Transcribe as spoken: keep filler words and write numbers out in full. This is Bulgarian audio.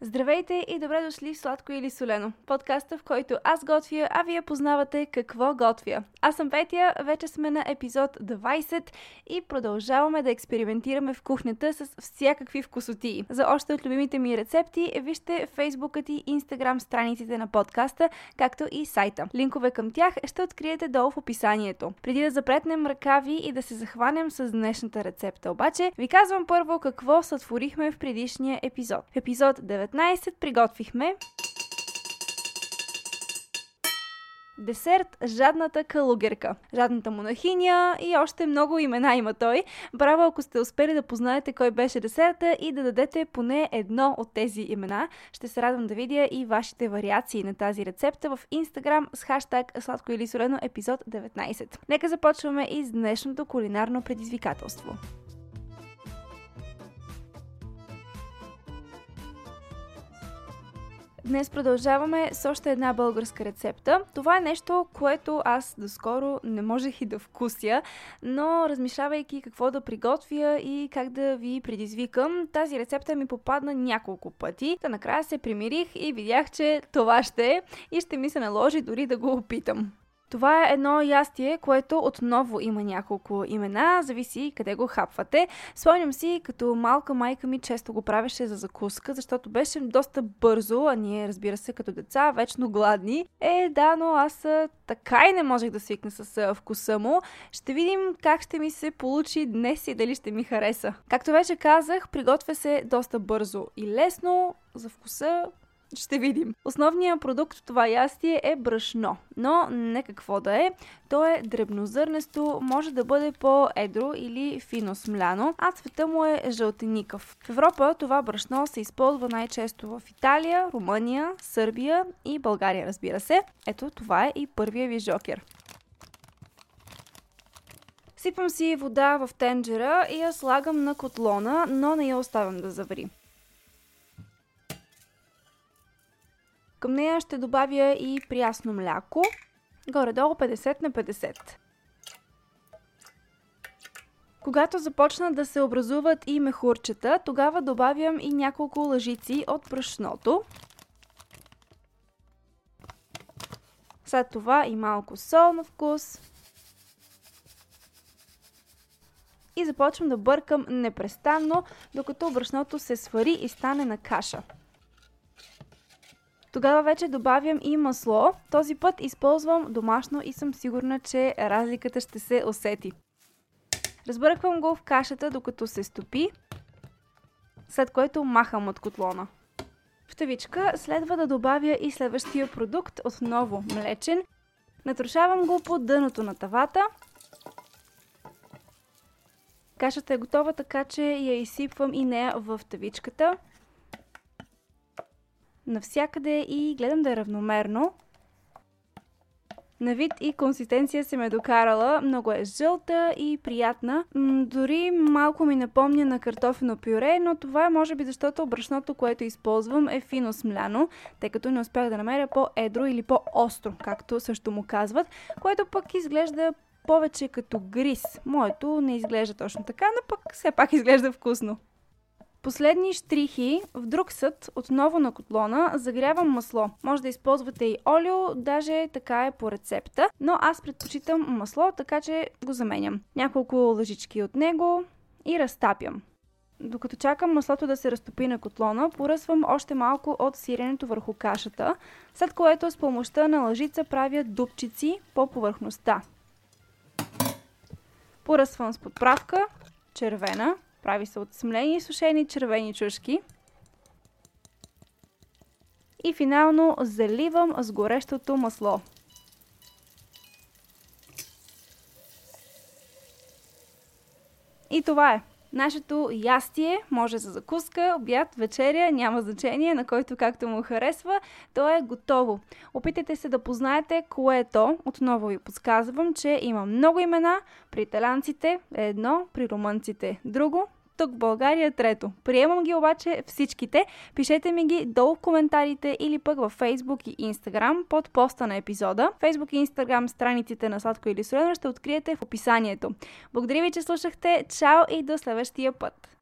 Здравейте и добре дошли в Сладко или Солено, подкаста, в който аз готвя, а вие познавате какво готвя. Аз съм Петия, вече сме на епизод двайсет и продължаваме да експериментираме в кухнята с всякакви вкусотии. За още от любимите ми рецепти вижте фейсбукът и инстаграм страниците на подкаста, както и сайта. Линкове към тях ще откриете долу в описанието. Преди да запретнем ръкави и да се захванем с днешната рецепта обаче, ви казвам първо какво сътворихме в предишния епизод. В епизод деветнайсет приготвихме десерт жадната калугерка, жадната монахиня и още много имена има той. Браво, ако сте успели да познаете кой беше десерта и да дадете поне едно от тези имена. Ще се радвам да видя и вашите вариации на тази рецепта в Instagram с хаштаг Сладко или Солено епизод деветнайсет. Нека започваме и с днешното кулинарно предизвикателство. Днес продължаваме с още една българска рецепта. Това е нещо, което аз доскоро не можех и да вкуся, но размишлявайки какво да приготвя и как да ви предизвикам, тази рецепта ми попадна няколко пъти. Та накрая се примирих и видях, че това ще е и ще ми се наложи дори да го опитам. Това е едно ястие, което отново има няколко имена, зависи къде го хапвате. Спомням си, като малка майка ми често го правеше за закуска, защото беше доста бързо, а ние, разбира се, като деца, вечно гладни. Е, да, но аз така и не можех да свикна с вкуса му. Ще видим как ще ми се получи днес и дали ще ми хареса. Както вече казах, приготвя се доста бързо и лесно, за вкуса ще видим. Основният продукт в това ястие е брашно, но не какво да е. То е дребнозърнесто, може да бъде по-едро или фино смляно, а цвета му е жълтеникав. В Европа това брашно се използва най-често в Италия, Румъния, Сърбия и България, разбира се. Ето това е и първия ви жокер. Сипвам си вода в тенджера и я слагам на котлона, но не я оставям да завари. Към нея ще добавя и прясно мляко, горе-долу петдесет на петдесет. Когато започнат да се образуват и мехурчета, тогава добавям и няколко лъжици от брашното. След това и малко сол на вкус. И започвам да бъркам непрестанно, докато брашното се свари и стане на каша. Тогава вече добавям и масло. Този път използвам домашно и съм сигурна, че разликата ще се усети. Разбърквам го в кашата, докато се стопи, след което махам от котлона. В тавичка следва да добавя и следващия продукт, отново млечен. Натрошавам го по дъното на тавата. Кашата е готова, така че я изсипвам и нея в тавичката. Навсякъде и гледам да е равномерно. На вид и консистенция се ме докарала. Много е жълта и приятна. М- дори малко ми напомня на картофено пюре, но това е може би защото брашното, което използвам, е фино смляно, тъй като не успях да намеря по-едро или по-остро, както също му казват, което пък изглежда повече като гриз. Моето не изглежда точно така, но пък все пак изглежда вкусно. Последни щрихи в друг съд, отново на котлона, загрявам масло. Може да използвате и олио, даже така е по рецепта, но аз предпочитам масло, така че го заменям. Няколко лъжички от него и разтапям. Докато чакам маслото да се разтопи на котлона, поръсвам още малко от сиренето върху кашата, след което с помощта на лъжица правя дупчици по повърхността. Поръсвам с подправка, червена. Прави се от смлени и сушени червени чушки. И финално заливам с горещото масло. И това е. Нашето ястие, може за закуска, обяд, вечеря, няма значение, на който както му харесва, то е готово. Опитайте се да познаете кое е то. Отново ви подсказвам, че има много имена. При италянците е едно, при румънците друго, тук в България трето. Приемам ги обаче всичките. Пишете ми ги долу в коментарите или пък във Facebook и Instagram под поста на епизода. Facebook и Instagram страниците на Сладко или Солено ще откриете в описанието. Благодаря ви, че слушахте. Чао и до следващия път!